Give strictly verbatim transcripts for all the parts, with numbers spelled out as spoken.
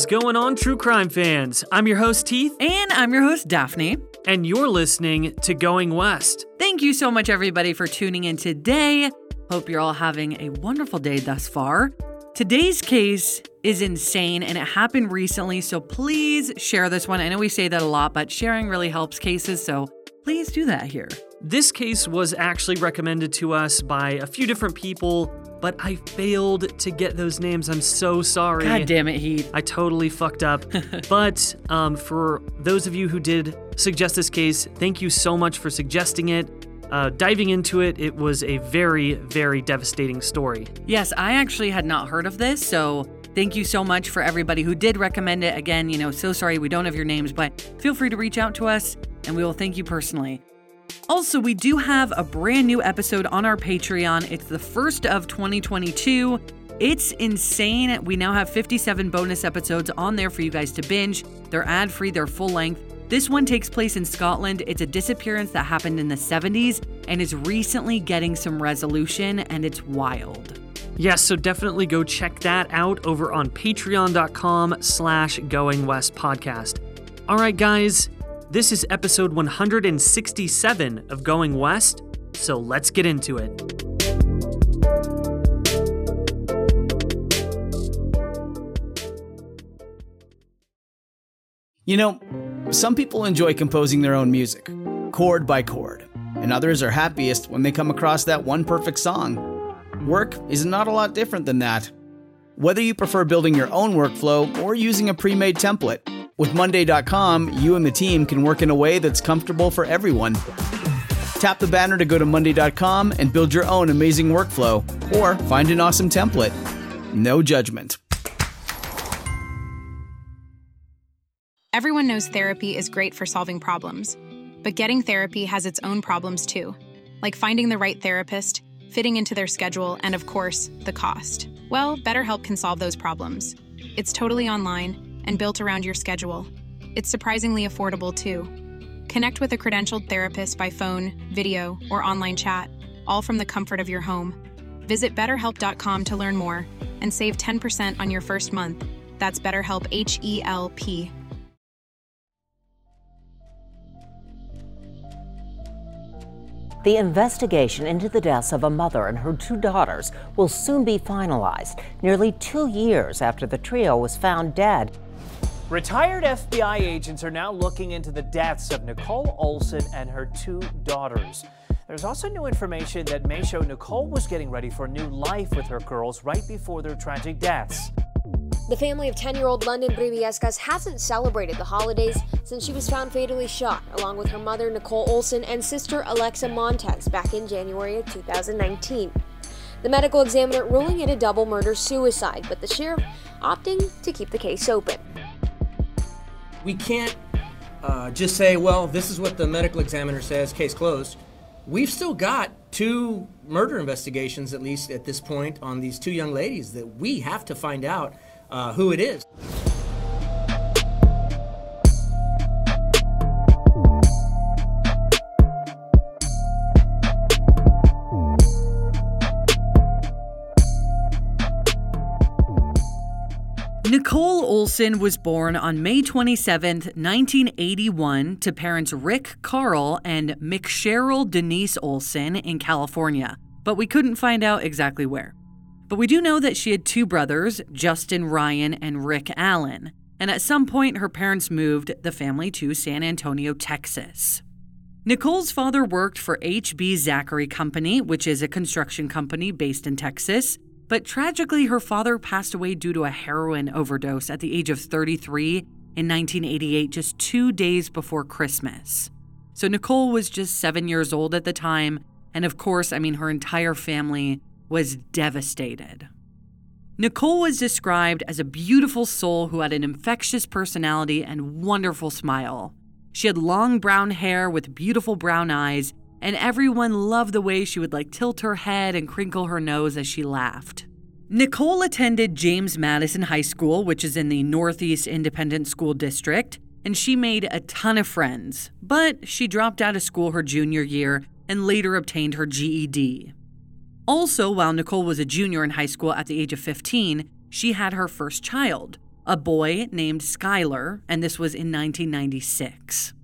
is going on, true crime fans? I'm your host, Teeth. And I'm your host, Daphne. And you're listening to Going West. Thank you so much, everybody, for tuning in today. Hope you're all having a wonderful day thus far. Today's case is insane, and it happened recently, so please share this one. I know we say that a lot, but sharing really helps cases, so please do that here. This case was actually recommended to us by a few different people, but I failed to get those names. I'm so sorry. God damn it, Heath. I totally fucked up. But um, for those of you who did suggest this case, thank you so much for suggesting it. Uh, diving into it, it was a very, very devastating story. Yes, I actually had not heard of this, so thank you so much for everybody who did recommend it. Again, you know, so sorry we don't have your names, but feel free to reach out to us, and we will thank you personally. Also, we do have a brand new episode on our Patreon. It's the first of twenty twenty-two. It's insane. We now have fifty-seven bonus episodes on there for you guys to binge. They're ad-free, they're full length. This one takes place in Scotland. It's a disappearance that happened in the seventies and is recently getting some resolution, and it's wild. Yes, yeah, so definitely go check that out over on patreon.com slash Going West Podcast. All right, guys, this is episode one hundred sixty-seven of Going West, so let's get into it. You know, some people enjoy composing their own music, chord by chord, and others are happiest when they come across that one perfect song. Work is not a lot different than that. Whether you prefer building your own workflow or using a pre-made template, with Monday dot com, you and the team can work in a way that's comfortable for everyone. Tap the banner to go to Monday dot com and build your own amazing workflow, or find an awesome template. No judgment. Everyone knows therapy is great for solving problems, but getting therapy has its own problems too, like finding the right therapist, fitting into their schedule, and of course, the cost. Well, BetterHelp can solve those problems. It's totally online and built around your schedule. It's surprisingly affordable too. Connect with a credentialed therapist by phone, video, or online chat, all from the comfort of your home. Visit better help dot com to learn more and save ten percent on your first month. That's BetterHelp, H E L P. The investigation into the deaths of a mother and her two daughters will soon be finalized, nearly two years after the trio was found dead. Retired F B I agents are now looking into the deaths of Nicole Olson and her two daughters. There's also new information that may show Nicole was getting ready for a new life with her girls right before their tragic deaths. The family of ten-year-old London Bribiescas hasn't celebrated the holidays since she was found fatally shot, along with her mother, Nicole Olson, and sister, Alexa Montez, back in January of two thousand nineteen. The medical examiner ruling it a double murder-suicide, but the sheriff opting to keep the case open. We can't uh, just say, well, this is what the medical examiner says, case closed. We've still got two murder investigations, at least at this point, on these two young ladies that we have to find out Uh, who it is. Nicole Olson was born on May twenty-seventh, nineteen eighty-one, to parents Rick Carl and McCheryl Denise Olsen in California, but we couldn't find out exactly where. But we do know that she had two brothers, Justin Ryan and Rick Allen. And at some point, her parents moved the family to San Antonio, Texas. Nicole's father worked for H B Zachary Company, which is a construction company based in Texas. But tragically, her father passed away due to a heroin overdose at the age of thirty-three in nineteen eighty-eight, just two days before Christmas. So Nicole was just seven years old at the time. And of course, I mean, her entire family was devastated. Nicole was described as a beautiful soul who had an infectious personality and wonderful smile. She had long brown hair with beautiful brown eyes, and everyone loved the way she would like tilt her head and crinkle her nose as she laughed. Nicole attended James Madison High School, which is in the Northeast Independent School District, and she made a ton of friends, but she dropped out of school her junior year and later obtained her G E D. Also, while Nicole was a junior in high school at the age of fifteen, she had her first child, a boy named Skyler, and this was in nineteen ninety-six.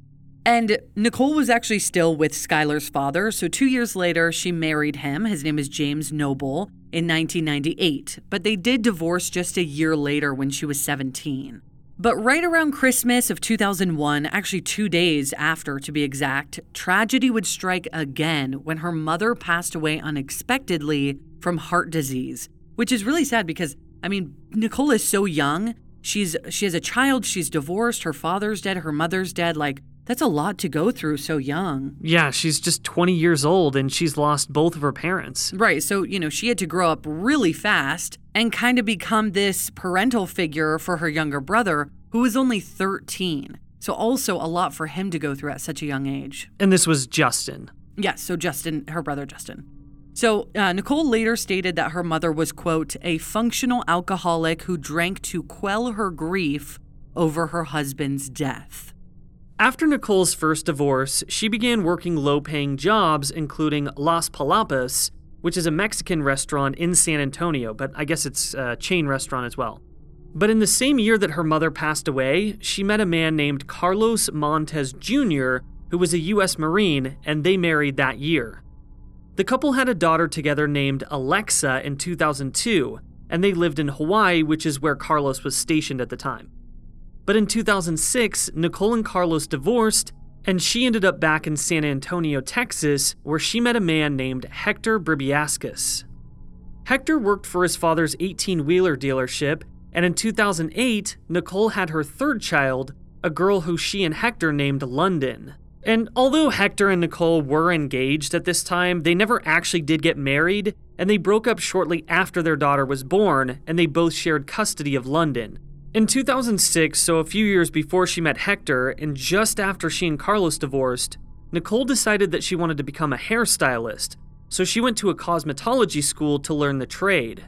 And Nicole was actually still with Skyler's father, so two years later, she married him. His name is James Noble in nineteen ninety-eight, but they did divorce just a year later when she was seventeen. But right around Christmas of two thousand one, actually two days after to be exact, tragedy would strike again when her mother passed away unexpectedly from heart disease, which is really sad because, I mean, Nicole is so young. She's she has a child. She's divorced. Her father's dead. Her mother's dead. Like, that's a lot to go through so young. Yeah, she's just twenty years old and she's lost both of her parents. Right. So, you know, she had to grow up really fast and kind of become this parental figure for her younger brother, who was only thirteen. So also a lot for him to go through at such a young age. And this was Justin. Yes. Yeah, so Justin, her brother, Justin. So uh, Nicole later stated that her mother was, quote, a functional alcoholic who drank to quell her grief over her husband's death. After Nicole's first divorce, she began working low-paying jobs, including Las Palapas, which is a Mexican restaurant in San Antonio, but I guess it's a chain restaurant as well. But in the same year that her mother passed away, she met a man named Carlos Montez Junior, who was a U S Marine, and they married that year. The couple had a daughter together named Alexa in two thousand two, and they lived in Hawaii, which is where Carlos was stationed at the time. But in two thousand six, Nicole and Carlos divorced, and she ended up back in San Antonio, Texas, where she met a man named Hector Bribiescas. Hector worked for his father's eighteen-wheeler dealership, and in two thousand eight, Nicole had her third child, a girl who she and Hector named London. And although Hector and Nicole were engaged at this time, they never actually did get married, and they broke up shortly after their daughter was born, and they both shared custody of London. In two thousand six, so a few years before she met Hector, and just after she and Carlos divorced, Nicole decided that she wanted to become a hairstylist, so she went to a cosmetology school to learn the trade.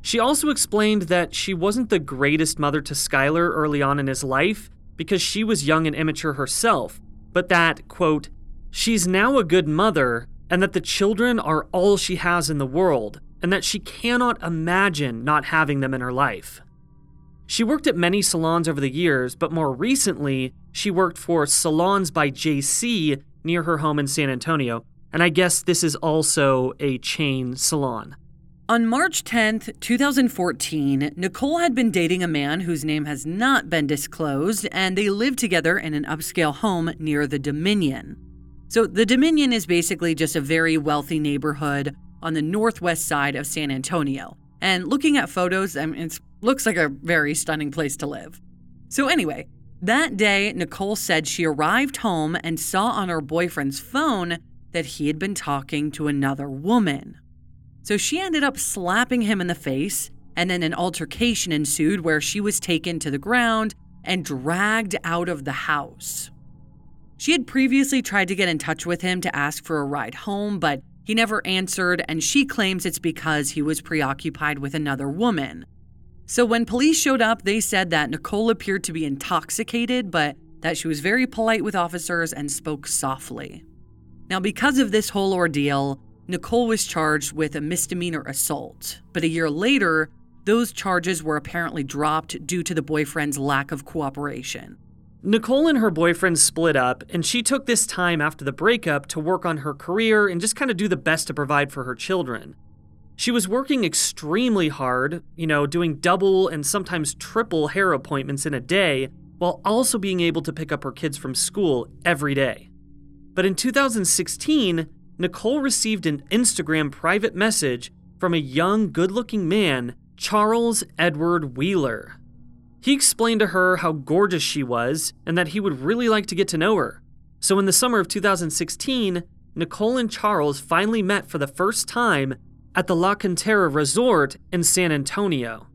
She also explained that she wasn't the greatest mother to Skyler early on in his life because she was young and immature herself, but that, quote, she's now a good mother and that the children are all she has in the world and that she cannot imagine not having them in her life. She worked at many salons over the years, but more recently, she worked for Salons by J C near her home in San Antonio, and I guess this is also a chain salon. On March tenth, two thousand fourteen, Nicole had been dating a man whose name has not been disclosed, and they lived together in an upscale home near the Dominion. So the Dominion is basically just a very wealthy neighborhood on the northwest side of San Antonio. And looking at photos, I mean, it's looks like a very stunning place to live. So anyway, that day, Nicole said she arrived home and saw on her boyfriend's phone that he had been talking to another woman. So she ended up slapping him in the face, and then an altercation ensued where she was taken to the ground and dragged out of the house. She had previously tried to get in touch with him to ask for a ride home, but he never answered, and she claims it's because he was preoccupied with another woman. So when police showed up, they said that Nicole appeared to be intoxicated, but that she was very polite with officers and spoke softly. Now, because of this whole ordeal, Nicole was charged with a misdemeanor assault. But a year later, those charges were apparently dropped due to the boyfriend's lack of cooperation. Nicole and her boyfriend split up, and she took this time after the breakup to work on her career and just kind of do the best to provide for her children. She was working extremely hard, you know, doing double and sometimes triple hair appointments in a day, while also being able to pick up her kids from school every day. But in two thousand sixteen, Nicole received an Instagram private message from a young, good-looking man, Charles Edward Wheeler. He explained to her how gorgeous she was and that he would really like to get to know her. So in the summer of two thousand sixteen, Nicole and Charles finally met for the first time at the La Cantera Resort in San Antonio.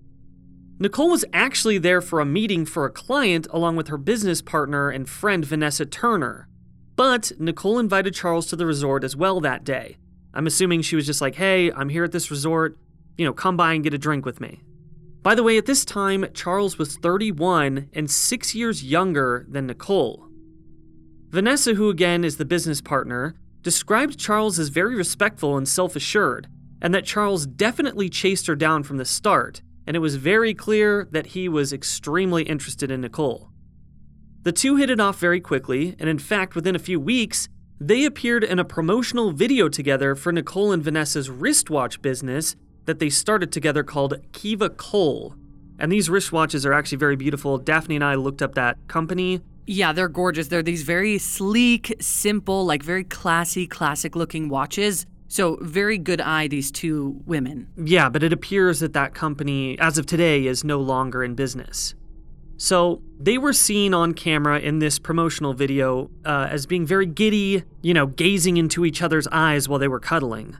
Nicole was actually there for a meeting for a client along with her business partner and friend Vanessa Turner. But Nicole invited Charles to the resort as well that day. I'm assuming she was just like, hey, I'm here at this resort, you know, come by and get a drink with me. By the way, at this time, Charles was thirty-one and six years younger than Nicole. Vanessa, who again is the business partner, described Charles as very respectful and self-assured, and that Charles definitely chased her down from the start, and it was very clear that he was extremely interested in Nicole. The two hit it off very quickly, and in fact, within a few weeks, they appeared in a promotional video together for Nicole and Vanessa's wristwatch business that they started together called Kiva Cole. And these wristwatches are actually very beautiful. Daphne and I looked up that company. Yeah, they're gorgeous. They're these very sleek, simple, like very classy, classic-looking watches. So very good eye, these two women. Yeah, but it appears that that company, as of today, is no longer in business. So they were seen on camera in this promotional video uh, as being very giddy, you know, gazing into each other's eyes while they were cuddling.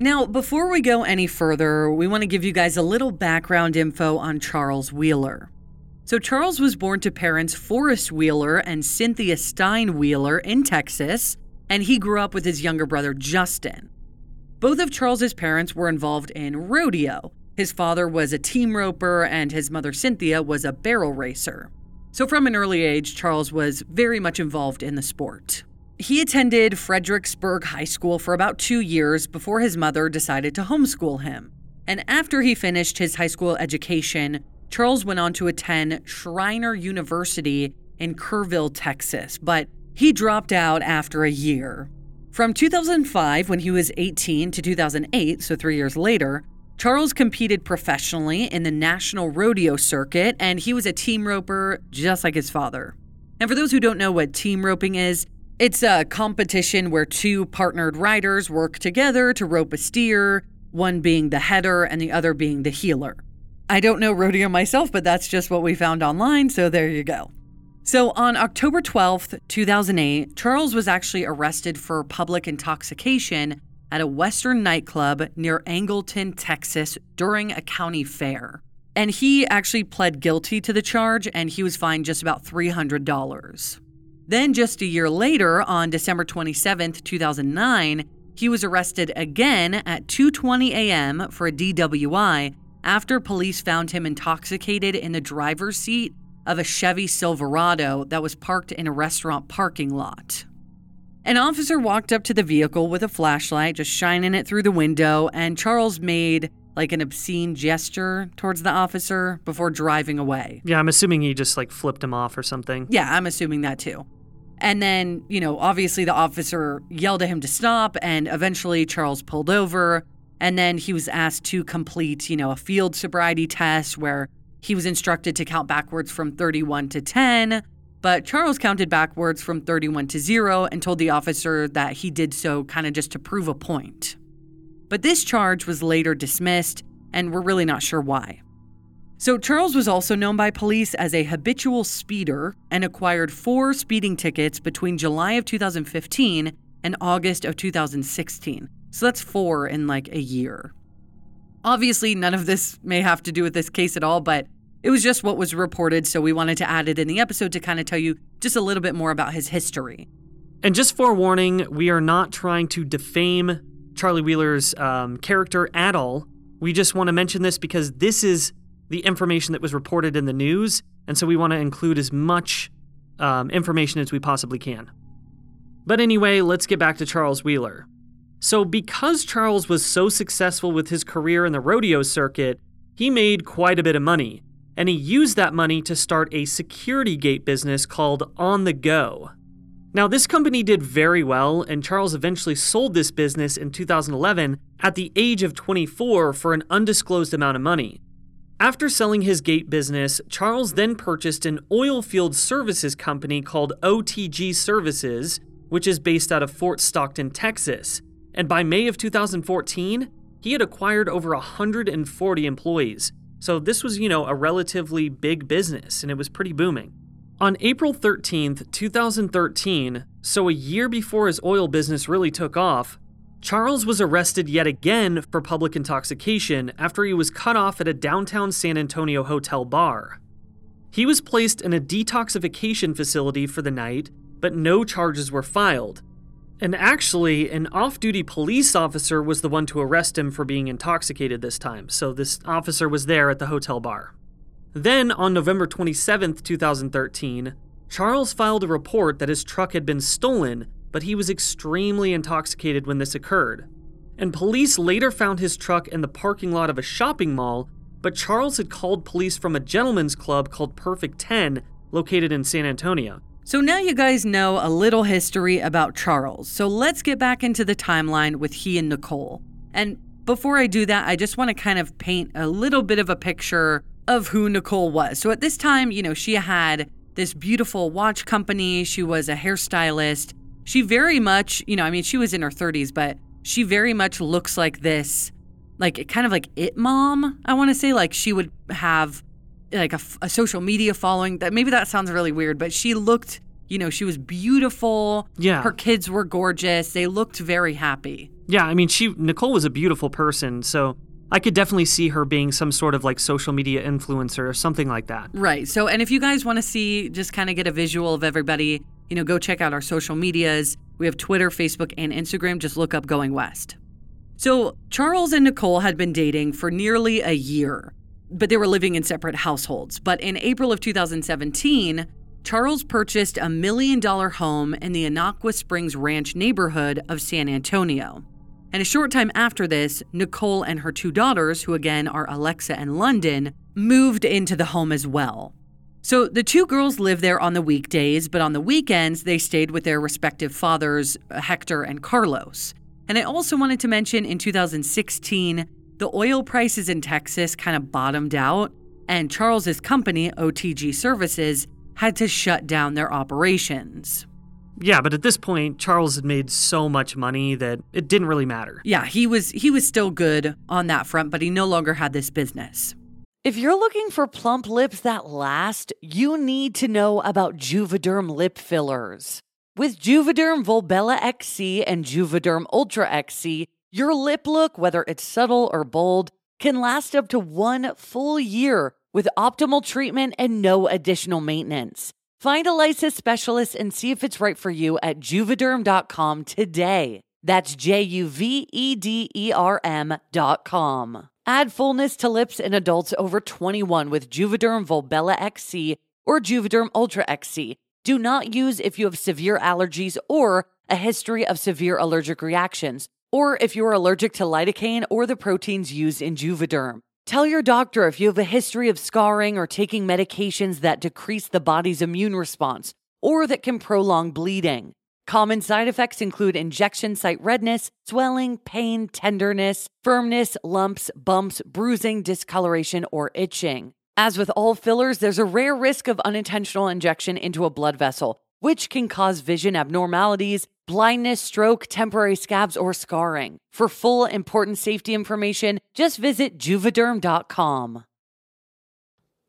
Now, before we go any further, we want to give you guys a little background info on Charles Wheeler. So Charles was born to parents Forrest Wheeler and Cynthia Stein Wheeler in Texas, and he grew up with his younger brother Justin. Both of Charles's parents were involved in rodeo. His father was a team roper and his mother Cynthia was a barrel racer. So from an early age, Charles was very much involved in the sport. He attended Fredericksburg High School for about two years before his mother decided to homeschool him. And after he finished his high school education, Charles went on to attend Schreiner University in Kerrville, Texas, but he dropped out after a year. From two thousand five, when he was eighteen, to two thousand eight, so three years later, Charles competed professionally in the national rodeo circuit, and he was a team roper just like his father. And for those who don't know what team roping is, it's a competition where two partnered riders work together to rope a steer, one being the header and the other being the heeler. I don't know rodeo myself, but that's just what we found online, so there you go. So on October twelfth, two thousand eight, Charles was actually arrested for public intoxication at a Western nightclub near Angleton, Texas, during a county fair. And he actually pled guilty to the charge, and he was fined just about three hundred dollars. Then just a year later, on December twenty-seventh, two thousand nine, he was arrested again at two twenty a.m. for a D W I after police found him intoxicated in the driver's seat of a Chevy Silverado that was parked in a restaurant parking lot. An officer walked up to the vehicle with a flashlight, just shining it through the window, and Charles made like an obscene gesture towards the officer before driving away. Yeah, I'm assuming he just like flipped him off or something. Yeah, I'm assuming that too. And then, you know, obviously the officer yelled at him to stop, and eventually Charles pulled over, and then he was asked to complete, you know, a field sobriety test where he was instructed to count backwards from thirty-one to ten, but Charles counted backwards from thirty-one to zero and told the officer that he did so kind of just to prove a point. But this charge was later dismissed, and we're really not sure why. So Charles was also known by police as a habitual speeder and acquired four speeding tickets between July of two thousand fifteen and August of two thousand sixteen. So that's four in like a year. Obviously, none of this may have to do with this case at all, but it was just what was reported, so we wanted to add it in the episode to kind of tell you just a little bit more about his history. And just forewarning, we are not trying to defame Charlie Wheeler's um, character at all. We just want to mention this because this is the information that was reported in the news, and so we want to include as much um, information as we possibly can. But anyway, let's get back to Charles Wheeler. So because Charles was so successful with his career in the rodeo circuit, he made quite a bit of money, and he used that money to start a security gate business called On The Go. Now, this company did very well, and Charles eventually sold this business in two thousand eleven at the age of twenty-four for an undisclosed amount of money. After selling his gate business, Charles then purchased an oil field services company called O T G Services, which is based out of Fort Stockton, Texas. And by May of two thousand fourteen, he had acquired over one hundred forty employees. So this was, you know, a relatively big business, and it was pretty booming. On April thirteenth, two thousand thirteen, so a year before his oil business really took off, Charles was arrested yet again for public intoxication after he was cut off at a downtown San Antonio hotel bar. He was placed in a detoxification facility for the night, but no charges were filed. And actually, an off-duty police officer was the one to arrest him for being intoxicated this time, so this officer was there at the hotel bar. Then, on November twenty-seventh, two thousand thirteen, Charles filed a report that his truck had been stolen, but he was extremely intoxicated when this occurred. And police later found his truck in the parking lot of a shopping mall, but Charles had called police from a gentleman's club called Perfect ten, located in San Antonio. So now you guys know a little history about Charles, so let's get back into the timeline with he and Nicole. And before I do that, I just want to kind of paint a little bit of a picture of who Nicole was. So at this time, you know, she had this beautiful watch company. She was a hairstylist. She very much, you know, I mean, she was in her thirties, but she very much looks like this, like kind of like it mom, I want to say. Like she would have like a, a social media following. That maybe that sounds really weird, but she looked, you know, she was beautiful. Yeah. Her kids were gorgeous. They looked very happy. Yeah, I mean, she Nicole was a beautiful person, so I could definitely see her being some sort of like social media influencer or something like that. Right. So, and if you guys want to see, just kind of get a visual of everybody, you know, go check out our social medias. We have Twitter, Facebook, and Instagram. Just look up Going West. So Charles and Nicole had been dating for nearly a year, but they were living in separate households. But in April of two thousand seventeen, Charles purchased a million dollar home in the Anaqua Springs Ranch neighborhood of San Antonio. And a short time after this, Nicole and her two daughters, who again are Alexa and London, moved into the home as well. So the two girls lived there on the weekdays, but on the weekends, they stayed with their respective fathers, Hector and Carlos. And I also wanted to mention in two thousand sixteen, the oil prices in Texas kind of bottomed out, and Charles's company, O T G Services, had to shut down their operations. Yeah, but at this point, Charles had made so much money that it didn't really matter. Yeah, he was he was still good on that front, but he no longer had this business. If you're looking for plump lips that last, you need to know about Juvederm lip fillers. With Juvederm Volbella X C and Juvederm Ultra X C, your lip look, whether it's subtle or bold, can last up to one full year with optimal treatment and no additional maintenance. Find a licensed specialist and see if it's right for you at Juvederm dot com today. That's J U V E D E R M dot com. Add fullness to lips in adults over twenty-one with Juvederm Volbella X C or Juvederm Ultra X C. Do not use if you have severe allergies or a history of severe allergic reactions, or if you are allergic to lidocaine or the proteins used in Juvederm. Tell your doctor if you have a history of scarring or taking medications that decrease the body's immune response or that can prolong bleeding. Common side effects include injection site redness, swelling, pain, tenderness, firmness, lumps, bumps, bruising, discoloration, or itching. As with all fillers, there's a rare risk of unintentional injection into a blood vessel, which can cause vision abnormalities, blindness, stroke, temporary scabs, or scarring. For full important safety information, just visit Juvederm dot com.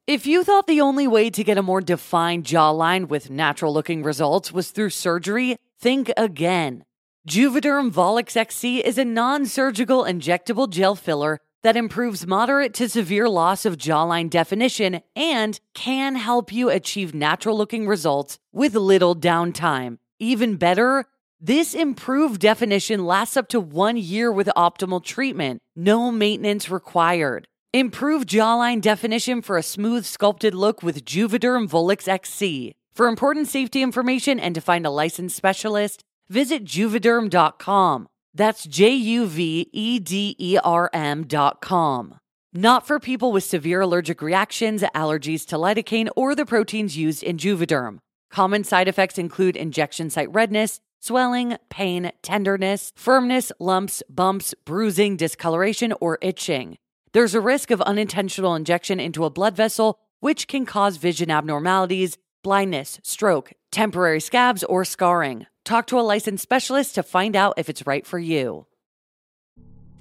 If you thought the only way to get a more defined jawline with natural-looking results was through surgery, think again. Juvederm Volux X C is a non-surgical injectable gel filler that improves moderate to severe loss of jawline definition and can help you achieve natural-looking results with little downtime. Even better, this improved definition lasts up to one year with optimal treatment. No maintenance required. Improve jawline definition for a smooth, sculpted look with Juvederm Volux X C. For important safety information and to find a licensed specialist, visit Juvederm dot com. That's J U V E D E R M dot com. Not for people with severe allergic reactions, allergies to lidocaine, or the proteins used in Juvederm. Common side effects include injection site redness, swelling, pain, tenderness, firmness, lumps, bumps, bruising, discoloration, or itching. There's a risk of unintentional injection into a blood vessel, which can cause vision abnormalities, blindness, stroke, temporary scabs, or scarring. Talk to a licensed specialist to find out if it's right for you.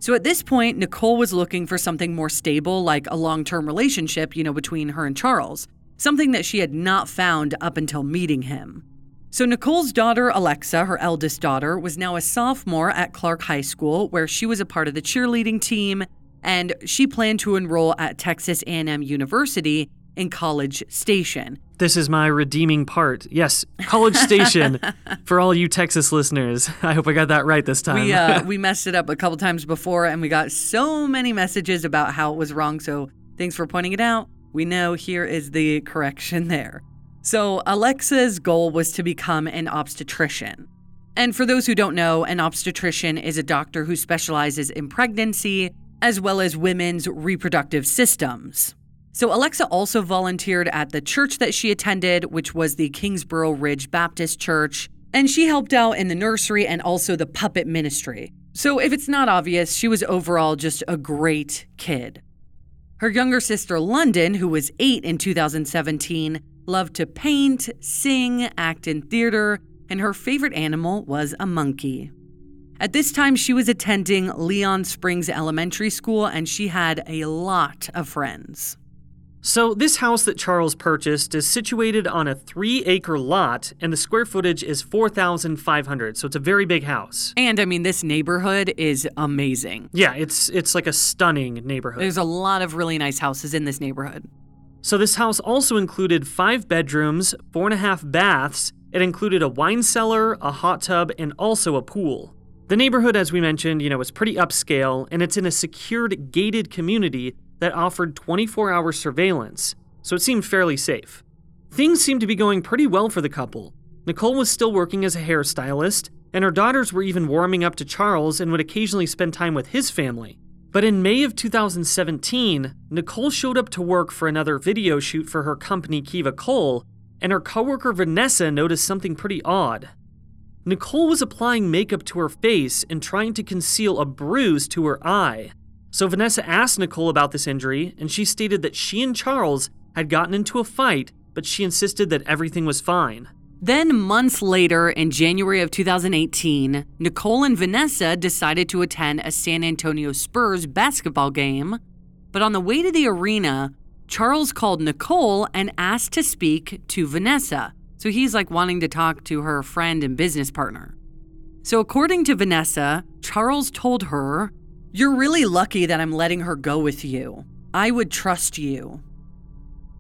So at this point, Nicole was looking for something more stable, like a long-term relationship, you know, between her and Charles, something that she had not found up until meeting him. So Nicole's daughter, Alexa, her eldest daughter, was now a sophomore at Clark High School, where she was a part of the cheerleading team, and she planned to enroll at Texas A and M University in College Station. This is my redeeming part. Yes, College Station, for all you Texas listeners. I hope I got that right this time. We, uh, we messed it up a couple times before, and we got so many messages about how it was wrong, so thanks for pointing it out. We know here is the correction there. So Alexa's goal was to become an obstetrician. And for those who don't know, an obstetrician is a doctor who specializes in pregnancy, as well as women's reproductive systems. So Alexa also volunteered at the church that she attended, which was the Kingsborough Ridge Baptist Church, and she helped out in the nursery and also the puppet ministry. So if it's not obvious, she was overall just a great kid. Her younger sister, London, who was eight in two thousand seventeen, loved to paint, sing, act in theater, and her favorite animal was a monkey. At this time, she was attending Leon Springs Elementary School, and she had a lot of friends. So this house that Charles purchased is situated on a three-acre lot, and the square footage is four thousand five hundred, so it's a very big house. And, I mean, this neighborhood is amazing. Yeah, it's it's like a stunning neighborhood. There's a lot of really nice houses in this neighborhood. So this house also included five bedrooms, four and a half baths. It included a wine cellar, a hot tub, and also a pool. The neighborhood, as we mentioned, you know, is pretty upscale, and it's in a secured, gated community that offered twenty-four hour surveillance, so it seemed fairly safe. Things seemed to be going pretty well for the couple. Nicole was still working as a hairstylist, and her daughters were even warming up to Charles and would occasionally spend time with his family. But in May of two thousand seventeen, Nicole showed up to work for another video shoot for her company, Kiva Cole, and her coworker Vanessa noticed something pretty odd. Nicole was applying makeup to her face and trying to conceal a bruise to her eye. So Vanessa asked Nicole about this injury, and she stated that she and Charles had gotten into a fight, but she insisted that everything was fine. Then months later, in January of two thousand eighteen, Nicole and Vanessa decided to attend a San Antonio Spurs basketball game, but on the way to the arena, Charles called Nicole and asked to speak to Vanessa. So he's like wanting to talk to her friend and business partner. So according to Vanessa, Charles told her, "You're really lucky that I'm letting her go with you. I would trust you."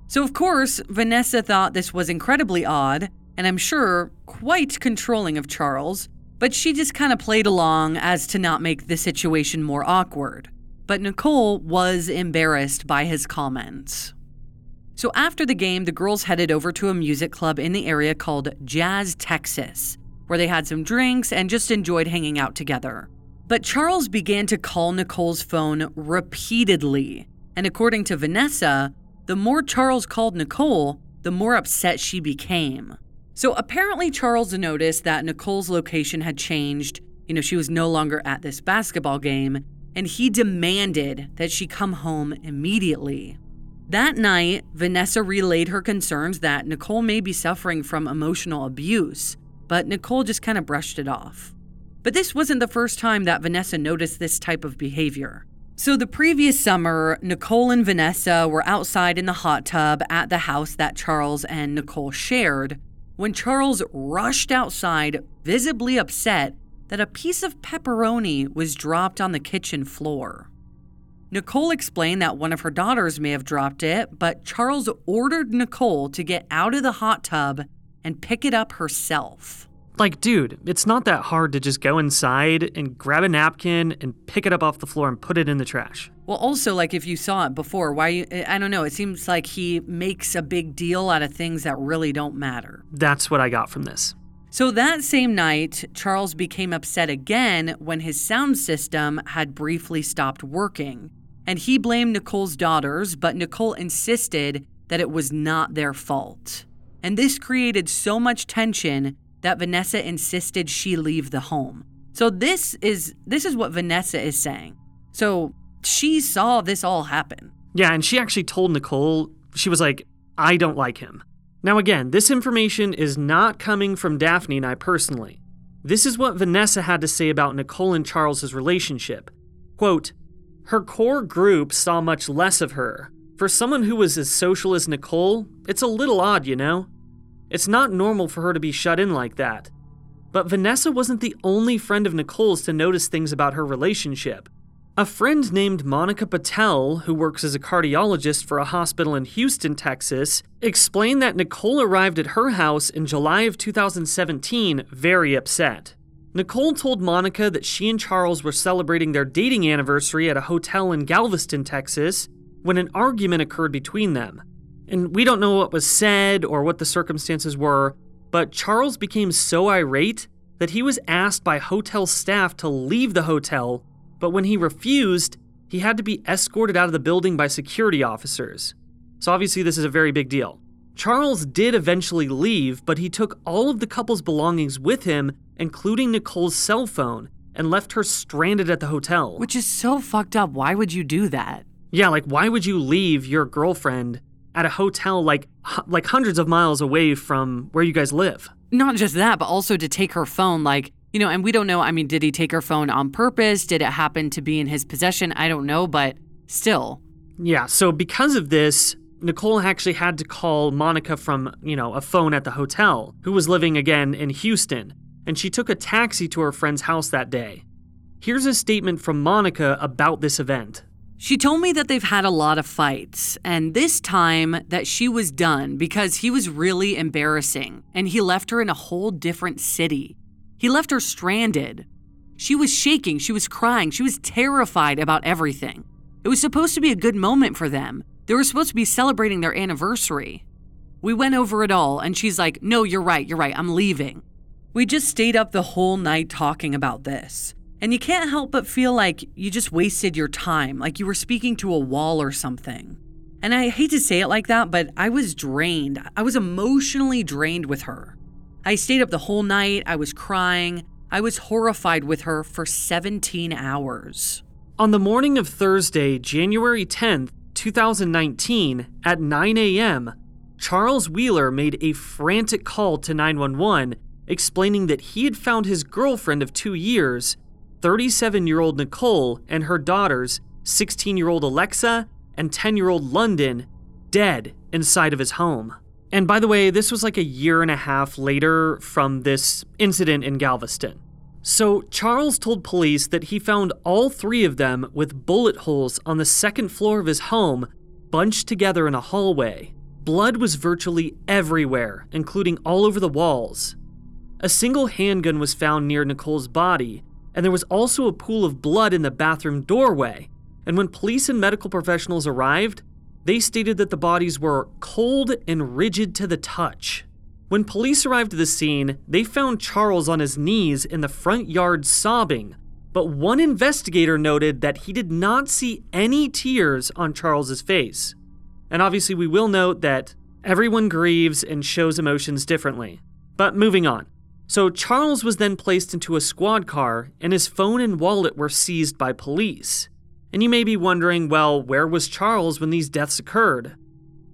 So of course, Vanessa thought this was incredibly odd, and I'm sure quite controlling of Charles, but she just kind of played along as to not make the situation more awkward. But Nicole was embarrassed by his comments. So after the game, the girls headed over to a music club in the area called Jazz Texas, where they had some drinks and just enjoyed hanging out together. But Charles began to call Nicole's phone repeatedly, and according to Vanessa, the more Charles called Nicole, the more upset she became. So apparently Charles noticed that Nicole's location had changed, you know, she was no longer at this basketball game, and he demanded that she come home immediately. That night, Vanessa relayed her concerns that Nicole may be suffering from emotional abuse, but Nicole just kind of brushed it off. But this wasn't the first time that Vanessa noticed this type of behavior. So the previous summer, Nicole and Vanessa were outside in the hot tub at the house that Charles and Nicole shared, when Charles rushed outside, visibly upset that a piece of pepperoni was dropped on the kitchen floor. Nicole explained that one of her daughters may have dropped it, but Charles ordered Nicole to get out of the hot tub and pick it up herself. Like, dude, it's not that hard to just go inside and grab a napkin and pick it up off the floor and put it in the trash. Well, also, like, if you saw it before, why, you, I don't know, it seems like he makes a big deal out of things that really don't matter. That's what I got from this. So that same night, Charles became upset again when his sound system had briefly stopped working. And he blamed Nicole's daughters, but Nicole insisted that it was not their fault. And this created so much tension that Vanessa insisted she leave the home. So this is this is what Vanessa is saying. So she saw this all happen. Yeah, and she actually told Nicole, she was like, "I don't like him." Now again, this information is not coming from Daphne and I personally. This is what Vanessa had to say about Nicole and Charles' relationship. Quote, "Her core group saw much less of her. For someone who was as social as Nicole, it's a little odd, you know? It's not normal for her to be shut in like that." But Vanessa wasn't the only friend of Nicole's to notice things about her relationship. A friend named Monica Patel, who works as a cardiologist for a hospital in Houston, Texas, explained that Nicole arrived at her house in July of two thousand seventeen very upset. Nicole told Monica that she and Charles were celebrating their dating anniversary at a hotel in Galveston, Texas, when an argument occurred between them. And we don't know what was said or what the circumstances were, but Charles became so irate that he was asked by hotel staff to leave the hotel, but when he refused, he had to be escorted out of the building by security officers. So obviously this is a very big deal. Charles did eventually leave, but he took all of the couple's belongings with him, including Nicole's cell phone, and left her stranded at the hotel. Which is so fucked up. Why would you do that? Yeah, like, why would you leave your girlfriend at a hotel like like hundreds of miles away from where you guys live? Not just that, but also to take her phone, like, you know, and we don't know, I mean, did he take her phone on purpose? Did it happen to be in his possession? I don't know, but still. Yeah, so because of this, Nicole actually had to call Monica from, you know, a phone at the hotel, who was living again in Houston, and she took a taxi to her friend's house that day. Here's a statement from Monica about this event. She told me that they've had a lot of fights, and this time that she was done because he was really embarrassing, and he left her in a whole different city. He left her stranded. She was shaking, she was crying, she was terrified about everything. It was supposed to be a good moment for them. They were supposed to be celebrating their anniversary. We went over it all, and she's like, no, you're right, you're right, I'm leaving. We just stayed up the whole night talking about this. And you can't help but feel like you just wasted your time, like you were speaking to a wall or something. And I hate to say it like that, but I was drained. I was emotionally drained with her. I stayed up the whole night. I was crying. I was horrified with her for seventeen hours. On the morning of Thursday, January tenth, twenty nineteen, at nine a.m., Charles Wheeler made a frantic call to nine one one, explaining that he had found his girlfriend of two years, thirty-seven-year-old Nicole, and her daughters, sixteen-year-old Alexa and ten-year-old London, dead inside of his home. And by the way, this was like a year and a half later from this incident in Galveston. So Charles told police that he found all three of them with bullet holes on the second floor of his home, bunched together in a hallway. Blood was virtually everywhere, including all over the walls. A single handgun was found near Nicole's body, and there was also a pool of blood in the bathroom doorway. And when police and medical professionals arrived, they stated that the bodies were cold and rigid to the touch. When police arrived at the scene, they found Charles on his knees in the front yard sobbing, but one investigator noted that he did not see any tears on Charles's face. And obviously we will note that everyone grieves and shows emotions differently. But moving on. So Charles was then placed into a squad car, and his phone and wallet were seized by police. And you may be wondering, well, where was Charles when these deaths occurred?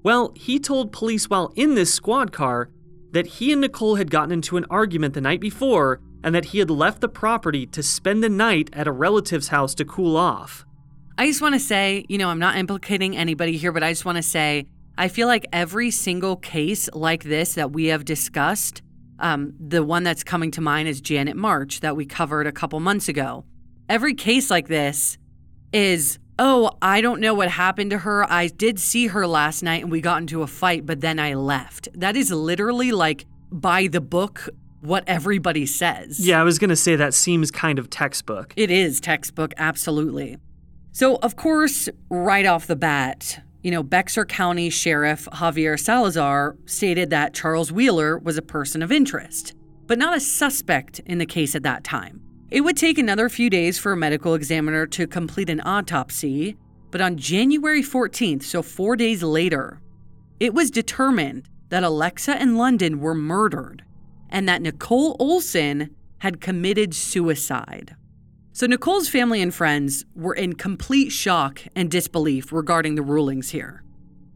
Well, he told police while in this squad car that he and Nicole had gotten into an argument the night before, and that he had left the property to spend the night at a relative's house to cool off. I just want to say, you know, I'm not implicating anybody here, but I just want to say, I feel like every single case like this that we have discussed, Um, the one that's coming to mind is Janet March that we covered a couple months ago. Every case like this is, oh, I don't know what happened to her. I did see her last night and we got into a fight, but then I left. That is literally like by the book what everybody says. Yeah, I was going to say that seems kind of textbook. It is textbook, absolutely. So, of course, right off the bat, you know, Bexar County Sheriff Javier Salazar stated that Charles Wheeler was a person of interest, but not a suspect in the case at that time. It would take another few days for a medical examiner to complete an autopsy, but on January fourteenth, so four days later, it was determined that Alexa and London were murdered and that Nicole Olson had committed suicide. So Nicole's family and friends were in complete shock and disbelief regarding the rulings here.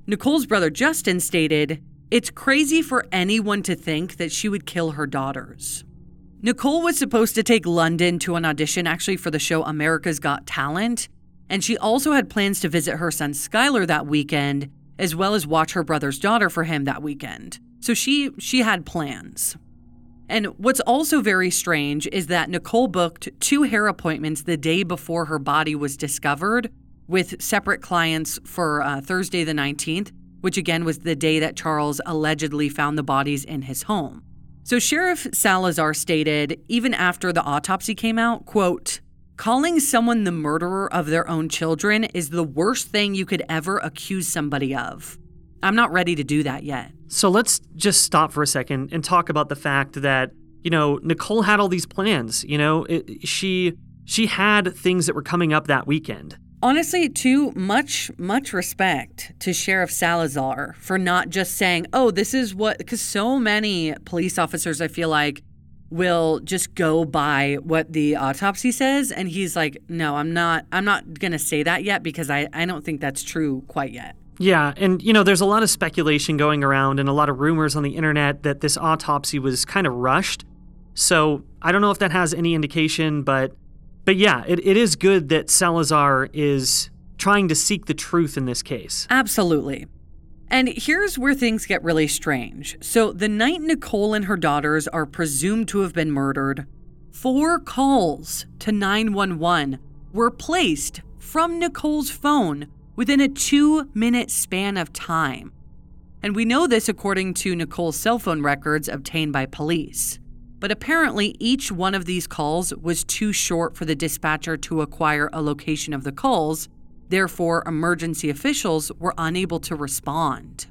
Nicole's brother Justin stated, "It's crazy for anyone to think that she would kill her daughters." Nicole was supposed to take London to an audition actually for the show America's Got Talent, and she also had plans to visit her son Skyler that weekend, as well as watch her brother's daughter for him that weekend. So she she had plans. And what's also very strange is that Nicole booked two hair appointments the day before her body was discovered with separate clients for uh, Thursday the nineteenth, which again was the day that Charles allegedly found the bodies in his home. So Sheriff Salazar stated, even after the autopsy came out, quote, "Calling someone the murderer of their own children is the worst thing you could ever accuse somebody of. I'm not ready to do that yet." So let's just stop for a second and talk about the fact that, you know, Nicole had all these plans, you know, it, she she had things that were coming up that weekend. Honestly, too much, much respect to Sheriff Salazar for not just saying, oh, this is what, because so many police officers, I feel like, will just go by what the autopsy says. And he's like, no, I'm not, I'm not going to say that yet because I, I don't think that's true quite yet. Yeah. And, you know, there's a lot of speculation going around and a lot of rumors on the internet that this autopsy was kind of rushed. So I don't know if that has any indication, but But yeah, it, it is good that Salazar is trying to seek the truth in this case. Absolutely. And here's where things get really strange. So the night Nicole and her daughters are presumed to have been murdered, four calls to nine one one were placed from Nicole's phone within a two-minute span of time. And we know this according to Nicole's cell phone records obtained by police. But apparently each one of these calls was too short for the dispatcher to acquire a location of the calls. Therefore, emergency officials were unable to respond.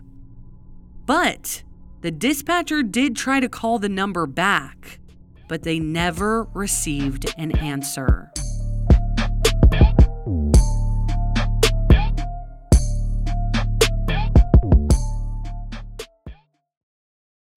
But the dispatcher did try to call the number back, but they never received an answer.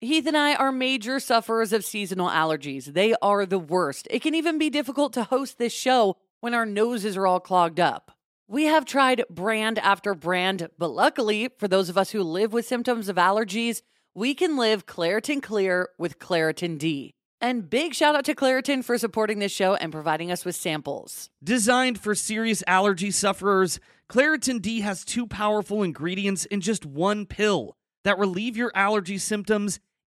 Heath and I are major sufferers of seasonal allergies. They are the worst. It can even be difficult to host this show when our noses are all clogged up. We have tried brand after brand, but luckily for those of us who live with symptoms of allergies, we can live Claritin Clear with Claritin D. And big shout out to Claritin for supporting this show and providing us with samples. Designed for serious allergy sufferers, Claritin D has two powerful ingredients in just one pill that relieve your allergy symptoms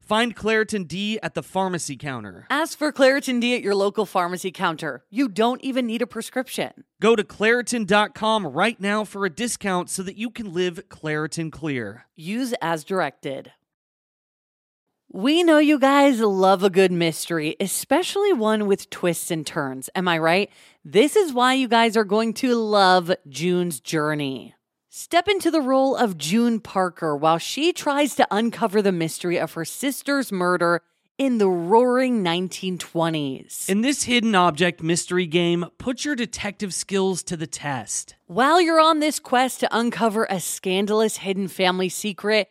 Find Claritin D at the pharmacy counter. Ask for Claritin D at your local pharmacy counter. You don't even need a prescription. Go to Claritin dot com right now for a discount so that you can live Claritin Clear. Use as directed. We know you guys love a good mystery, especially one with twists and turns. Am I right? This is why you guys are going to love June's Journey. Step into the role of June Parker while she tries to uncover the mystery of her sister's murder in the roaring nineteen twenties. In this hidden object mystery game, put your detective skills to the test. While you're on this quest to uncover a scandalous hidden family secret,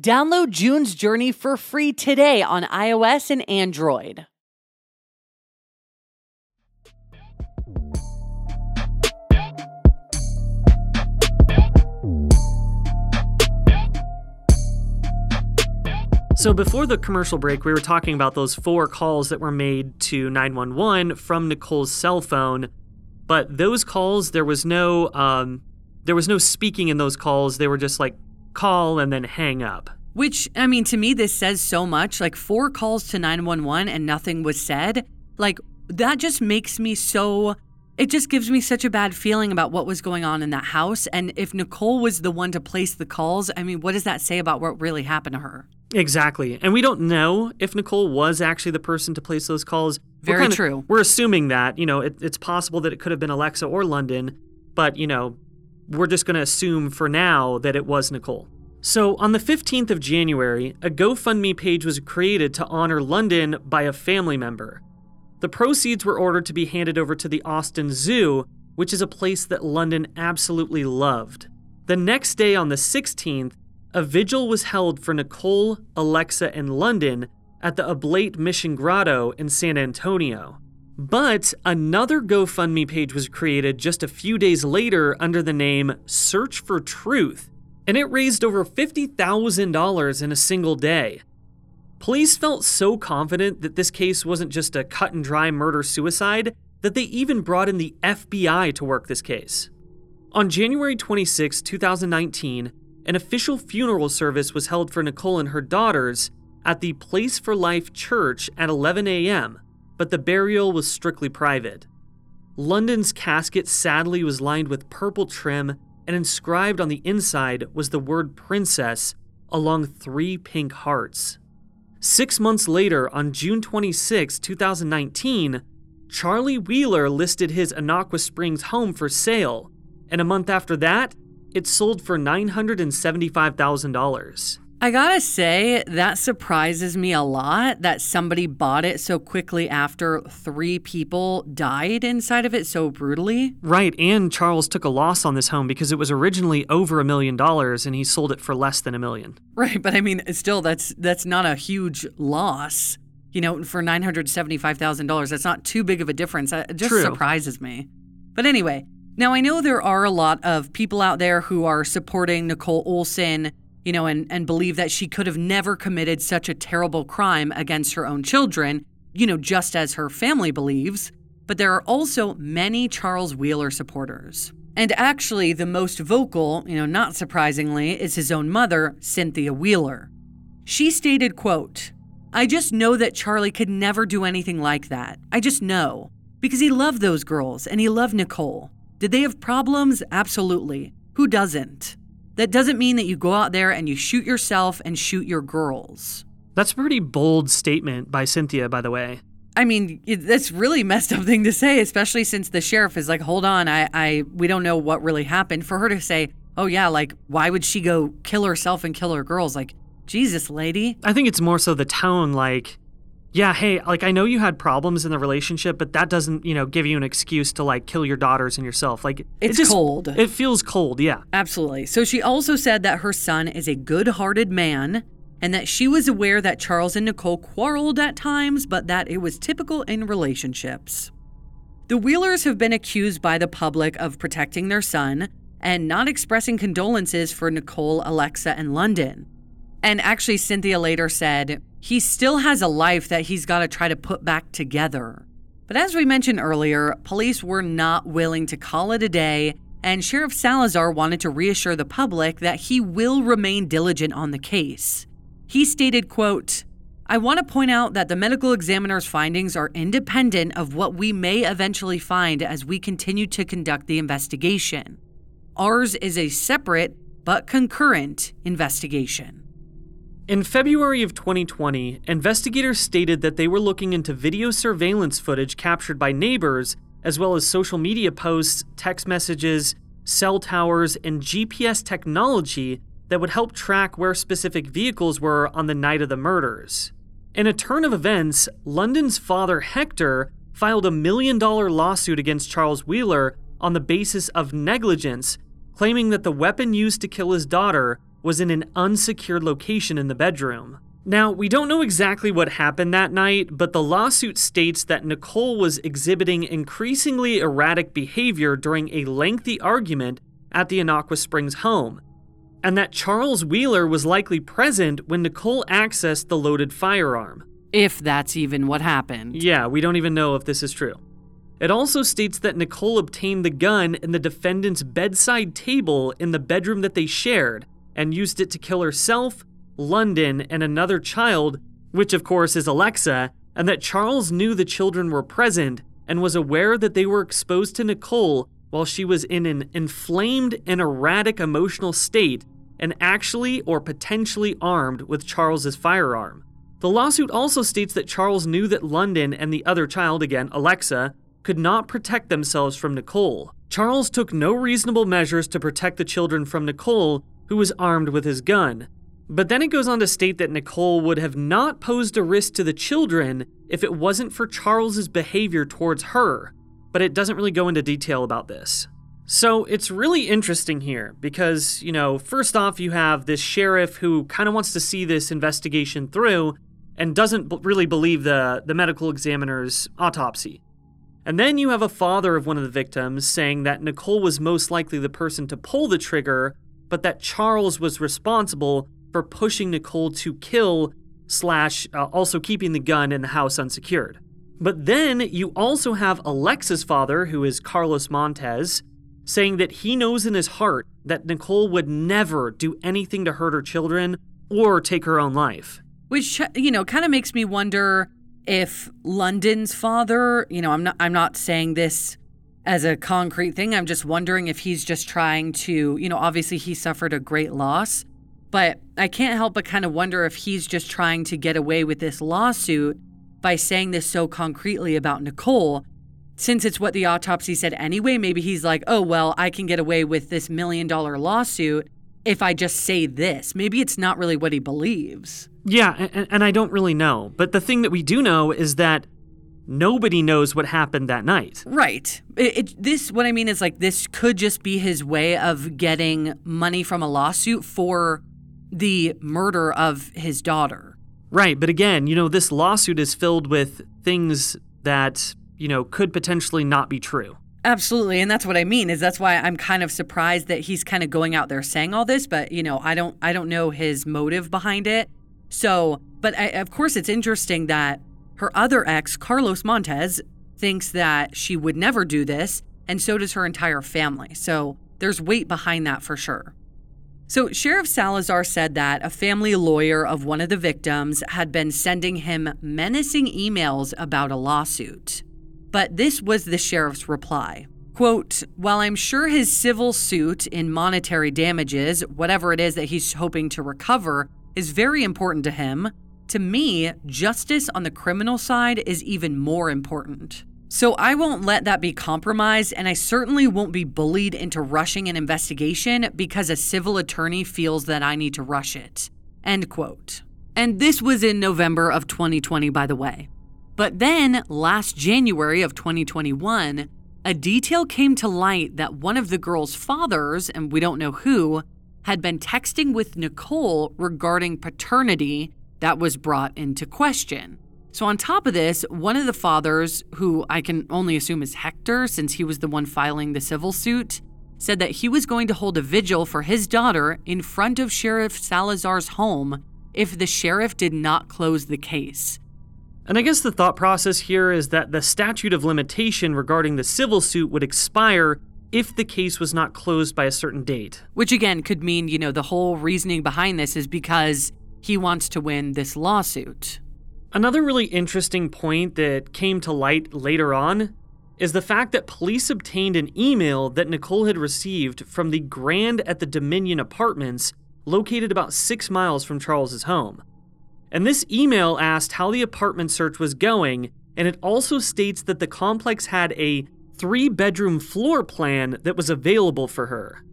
Download June's Journey for free today on iOS and Android. So before the commercial break, we were talking about those four calls that were made to nine one one from Nicole's cell phone. But those calls, there was no um, there was no speaking in those calls. They were just like call and then hang up. Which, I mean, to me, this says so much. Like four calls to nine one one and nothing was said. Like that just makes me so, it just gives me such a bad feeling about what was going on in that house. And if Nicole was the one to place the calls, I mean, what does that say about what really happened to her? Exactly. And we don't know if Nicole was actually the person to place those calls. Very we're kinda, true. We're assuming that, you know, it, it's possible that it could have been Alexa or London, but, you know, we're just going to assume for now that it was Nicole. So on the fifteenth of January, a GoFundMe page was created to honor London by a family member. The proceeds were ordered to be handed over to the Austin Zoo, which is a place that London absolutely loved. The next day on the sixteenth, a vigil was held for Nicole, Alexa, and London at the Oblate Mission Grotto in San Antonio. But another GoFundMe page was created just a few days later under the name Search for Truth, and it raised over fifty thousand dollars in a single day. Police felt so confident that this case wasn't just a cut-and-dry murder-suicide that they even brought in the F B I to work this case. On January twenty-sixth, two thousand nineteen, an official funeral service was held for Nicole and her daughters at the Place for Life Church at eleven a m, but the burial was strictly private. London's casket sadly was lined with purple trim, and inscribed on the inside was the word princess along three pink hearts. Six months later, on June twenty-sixth, two thousand nineteen, Charlie Wheeler listed his Anaqua Springs home for sale, and a month after that, it sold for nine hundred seventy-five thousand dollars. I gotta say, that surprises me a lot that somebody bought it so quickly after three people died inside of it so brutally. Right, and Charles took a loss on this home because it was originally over a million dollars and he sold it for less than a million. Right, but I mean, still, that's that's not a huge loss. You know, for nine hundred seventy-five thousand dollars, that's not too big of a difference. It just True. surprises me. But anyway, now I know there are a lot of people out there who are supporting Nicole Olson, you know, and, and believe that she could have never committed such a terrible crime against her own children, you know, just as her family believes. But there are also many Charles Wheeler supporters. And actually, the most vocal, you know, not surprisingly, is his own mother, Cynthia Wheeler. She stated, quote, "I just know that Charlie could never do anything like that. I just know. Because he loved those girls and he loved Nicole. Did they have problems? Absolutely. Who doesn't? That doesn't mean that you go out there and you shoot yourself and shoot your girls." That's a pretty bold statement by Cynthia, by the way. I mean, it, that's really messed up thing to say, especially since the sheriff is like, hold on, I, I, we don't know what really happened. For her to say, oh yeah, like, why would she go kill herself and kill her girls? Like, Jesus, lady. I think it's more so the tone, like, yeah, hey, like, I know you had problems in the relationship, but that doesn't, you know, give you an excuse to, like, kill your daughters and yourself. Like, it's it just, cold. It feels cold, yeah. Absolutely. So she also said that her son is a good-hearted man and that she was aware that Charles and Nicole quarreled at times, but that it was typical in relationships. The Wheelers have been accused by the public of protecting their son and not expressing condolences for Nicole, Alexa, and London. And actually, Cynthia later said, he still has a life that he's got to try to put back together. But as we mentioned earlier, police were not willing to call it a day, and Sheriff Salazar wanted to reassure the public that he will remain diligent on the case. He stated, quote, "I want to point out that the medical examiner's findings are independent of what we may eventually find as we continue to conduct the investigation. Ours is a separate but concurrent investigation." In February of twenty twenty, investigators stated that they were looking into video surveillance footage captured by neighbors, as well as social media posts, text messages, cell towers, and G P S technology that would help track where specific vehicles were on the night of the murders. In a turn of events, London's father, Hector, filed a million-dollar lawsuit against Charles Wheeler on the basis of negligence, claiming that the weapon used to kill his daughter was in an unsecured location in the bedroom. Now, we don't know exactly what happened that night, but the lawsuit states that Nicole was exhibiting increasingly erratic behavior during a lengthy argument at the Anaqua Springs home, and that Charles Wheeler was likely present when Nicole accessed the loaded firearm. If that's even what happened. Yeah, we don't even know if this is true. It also states that Nicole obtained the gun in the defendant's bedside table in the bedroom that they shared, and used it to kill herself, London, and another child, which of course is Alexa, and that Charles knew the children were present and was aware that they were exposed to Nicole while she was in an inflamed and erratic emotional state and actually or potentially armed with Charles's firearm. The lawsuit also states that Charles knew that London and the other child, again, Alexa, could not protect themselves from Nicole. Charles took no reasonable measures to protect the children from Nicole, who was armed with his gun. But then it goes on to state that Nicole would have not posed a risk to the children if it wasn't for Charles's behavior towards her, but it doesn't really go into detail about this. So it's really interesting here because, you know, first off, you have this sheriff who kind of wants to see this investigation through and doesn't b- really believe the, the medical examiner's autopsy. And then you have a father of one of the victims saying that Nicole was most likely the person to pull the trigger, but that Charles was responsible for pushing Nicole to kill slash uh, also keeping the gun in the house unsecured. But then you also have Alexa's father, who is Carlos Montez, saying that he knows in his heart that Nicole would never do anything to hurt her children or take her own life. Which, you know, kind of makes me wonder if London's father, you know, I'm not, I'm not saying this as a concrete thing. I'm just wondering if he's just trying to, you know, obviously he suffered a great loss, but I can't help but kind of wonder if he's just trying to get away with this lawsuit by saying this so concretely about Nicole, since it's what the autopsy said anyway. Maybe he's like, oh, well, I can get away with this million dollar lawsuit if I just say this. Maybe it's not really what he believes. Yeah, and, and I don't really know. But the thing that we do know is that nobody knows what happened that night. Right. It, it, this, what I mean is like, this could just be his way of getting money from a lawsuit for the murder of his daughter. Right, but again, you know, this lawsuit is filled with things that, you know, could potentially not be true. Absolutely, and that's what I mean, is that's why I'm kind of surprised that he's kind of going out there saying all this, but, you know, I don't I don't know his motive behind it. So, but I, of course it's interesting that her other ex, Carlos Montez, thinks that she would never do this, and so does her entire family. So there's weight behind that for sure. So Sheriff Salazar said that a family lawyer of one of the victims had been sending him menacing emails about a lawsuit. But this was the sheriff's reply. Quote, "While I'm sure his civil suit in monetary damages, whatever it is that he's hoping to recover, is very important to him, to me, justice on the criminal side is even more important. So I won't let that be compromised, and I certainly won't be bullied into rushing an investigation because a civil attorney feels that I need to rush it." End quote. And this was in November of twenty twenty, by the way. But then, last January of twenty twenty-one, a detail came to light that one of the girl's fathers, and we don't know who, had been texting with Nicole regarding paternity that was brought into question. So on top of this, one of the fathers, who I can only assume is Hector since he was the one filing the civil suit, said that he was going to hold a vigil for his daughter in front of Sheriff Salazar's home if the sheriff did not close the case. And I guess the thought process here is that the statute of limitation regarding the civil suit would expire if the case was not closed by a certain date. Which again could mean, you know, the whole reasoning behind this is because he wants to win this lawsuit. Another really interesting point that came to light later on is the fact that police obtained an email that Nicole had received from the Grand at the Dominion Apartments, located about six miles from Charles's home. And this email asked how the apartment search was going, and it also states that the complex had a three-bedroom floor plan that was available for her.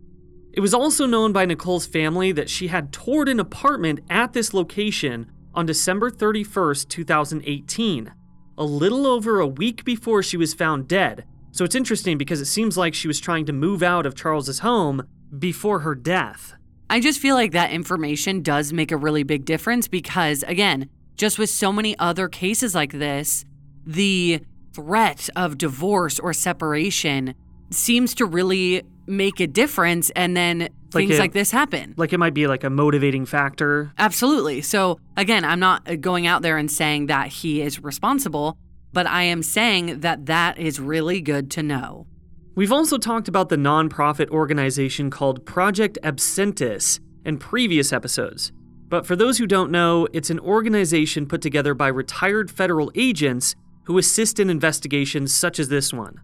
It was also known by Nicole's family that she had toured an apartment at this location on December thirty-first, two thousand eighteen, a little over a week before she was found dead. So it's interesting because it seems like she was trying to move out of Charles's home before her death. I just feel like that information does make a really big difference because, again, just with so many other cases like this, the threat of divorce or separation seems to really make a difference, and then like things it, like this happen. Like it might be like a motivating factor. Absolutely. So again, I'm not going out there and saying that he is responsible, but I am saying that that is really good to know. We've also talked about the nonprofit organization called Project Absentis in previous episodes. But for those who don't know, it's an organization put together by retired federal agents who assist in investigations such as this one.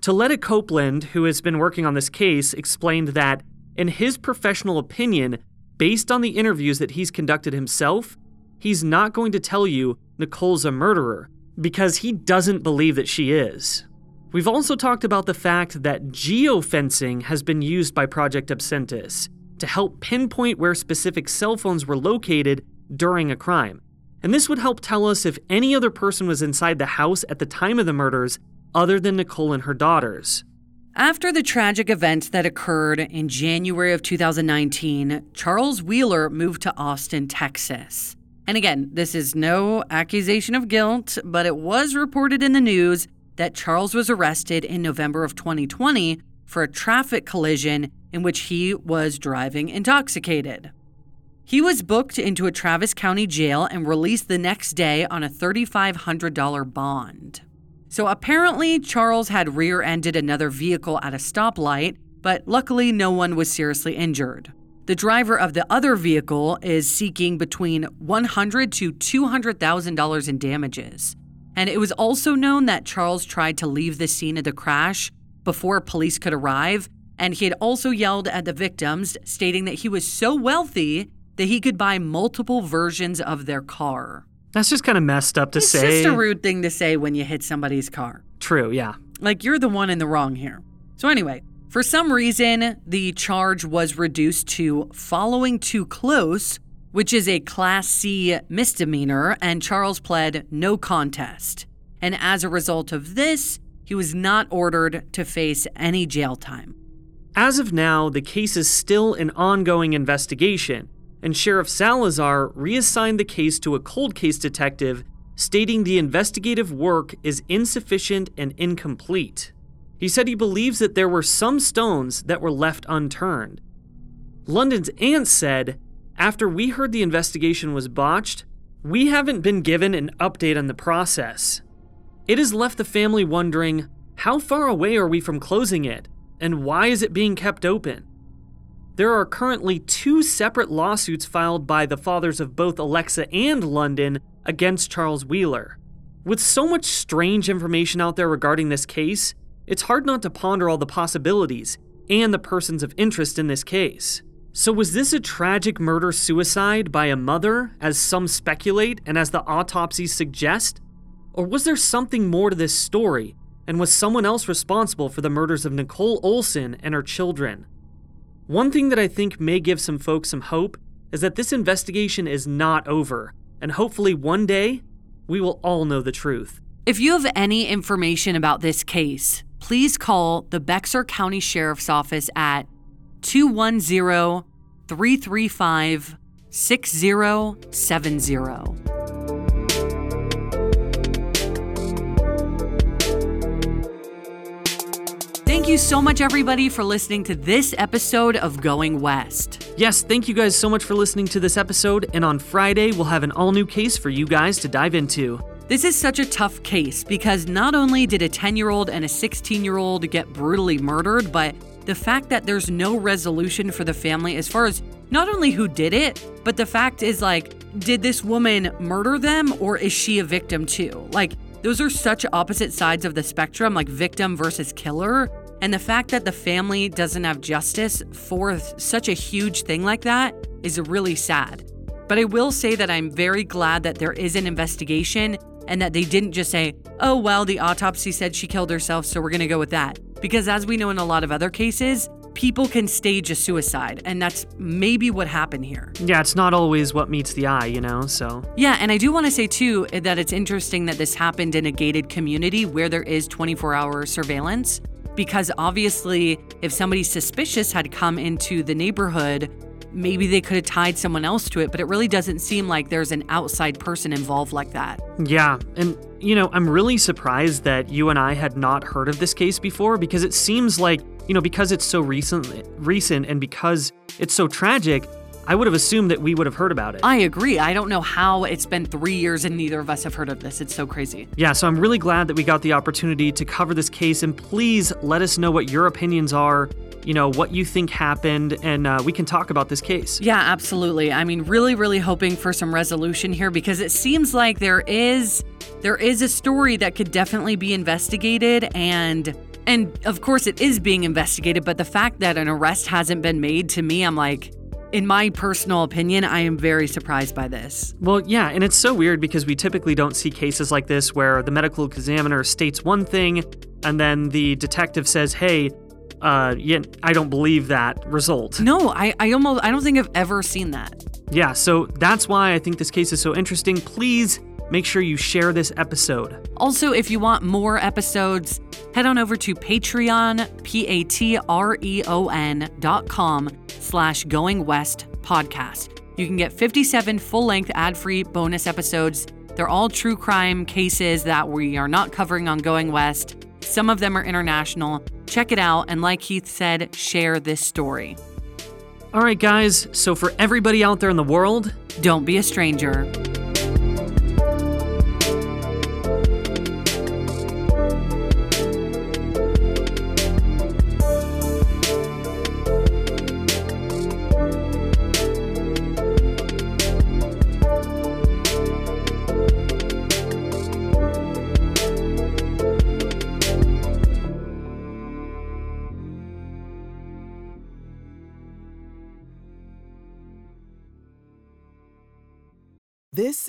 Tilletta Copeland, who has been working on this case, explained that, in his professional opinion, based on the interviews that he's conducted himself, he's not going to tell you Nicole's a murderer because he doesn't believe that she is. We've also talked about the fact that geofencing has been used by Project Absentis to help pinpoint where specific cell phones were located during a crime. And this would help tell us if any other person was inside the house at the time of the murders other than Nicole and her daughters. After the tragic events that occurred in January of two thousand nineteen, Charles Wheeler moved to Austin, Texas. And again, this is no accusation of guilt, but it was reported in the news that Charles was arrested in November of twenty twenty for a traffic collision in which he was driving intoxicated. He was booked into a Travis County jail and released the next day on a three thousand five hundred dollars bond. So apparently, Charles had rear-ended another vehicle at a stoplight, but luckily no one was seriously injured. The driver of the other vehicle is seeking between one hundred thousand to two hundred thousand dollars in damages. And it was also known that Charles tried to leave the scene of the crash before police could arrive, and he had also yelled at the victims, stating that he was so wealthy that he could buy multiple versions of their car. That's just kind of messed up to it's say. It's just a rude thing to say when you hit somebody's car. True, yeah. Like, you're the one in the wrong here. So anyway, for some reason, the charge was reduced to following too close, which is a Class C misdemeanor, and Charles pled no contest. And as a result of this, he was not ordered to face any jail time. As of now, the case is still an ongoing investigation, and Sheriff Salazar reassigned the case to a cold case detective, stating the investigative work is insufficient and incomplete. He said he believes that there were some stones that were left unturned. London's aunt said, "After we heard the investigation was botched, we haven't been given an update on the process. It has left the family wondering, how far away are we from closing it, and why is it being kept open?" There are currently two separate lawsuits filed by the fathers of both Alexa and London against Charles Wheeler. With so much strange information out there regarding this case, it's hard not to ponder all the possibilities and the persons of interest in this case. So was this a tragic murder-suicide by a mother, as some speculate and as the autopsies suggest? Or was there something more to this story, and was someone else responsible for the murders of Nicole Olson and her children? One thing that I think may give some folks some hope is that this investigation is not over, and hopefully one day, we will all know the truth. If you have any information about this case, please call the Bexar County Sheriff's Office at two one zero, three three five, six zero seven zero. Thank you so much, everybody, for listening to this episode of Going West. Yes, thank you guys so much for listening to this episode, and on Friday, we'll have an all-new case for you guys to dive into. This is such a tough case because not only did a ten-year-old and a sixteen-year-old get brutally murdered, but the fact that there's no resolution for the family as far as not only who did it, but the fact is, like, did this woman murder them or is she a victim too? Like, those are such opposite sides of the spectrum, like victim versus killer. And the fact that the family doesn't have justice for such a huge thing like that is really sad. But I will say that I'm very glad that there is an investigation and that they didn't just say, oh, well, the autopsy said she killed herself, so we're going to go with that. Because as we know in a lot of other cases, people can stage a suicide, and that's maybe what happened here. Yeah, it's not always what meets the eye, you know, so. Yeah, and I do want to say, too, that it's interesting that this happened in a gated community where there is twenty-four hour surveillance, because obviously if somebody suspicious had come into the neighborhood, maybe they could have tied someone else to it, but it really doesn't seem like there's an outside person involved like that. Yeah, and, you know, I'm really surprised that you and I had not heard of this case before, because it seems like, you know, because it's so recent, recent and because it's so tragic, I would have assumed that we would have heard about it. I agree. I don't know how it's been three years and neither of us have heard of this. It's so crazy. Yeah, so I'm really glad that we got the opportunity to cover this case, and please let us know what your opinions are, you know, what you think happened, and uh, we can talk about this case. Yeah, absolutely. I mean, really, really hoping for some resolution here, because it seems like there is there is a story that could definitely be investigated, and and of course it is being investigated, but the fact that an arrest hasn't been made, to me, I'm like, in my personal opinion, I am very surprised by this. Well, yeah, and it's so weird because we typically don't see cases like this where the medical examiner states one thing and then the detective says, hey, uh, yeah, I don't believe that result. No, I, I almost, I don't think I've ever seen that. Yeah, so that's why I think this case is so interesting. Please make sure you share this episode. Also, if you want more episodes, head on over to Patreon, P-A-T-R-E-O-N dot com slash Going West Podcast. You can get fifty-seven full-length ad-free bonus episodes. They're all true crime cases that we are not covering on Going West. Some of them are international. Check it out, and like Heath said, share this story. All right, guys, so for everybody out there in the world, don't be a stranger. This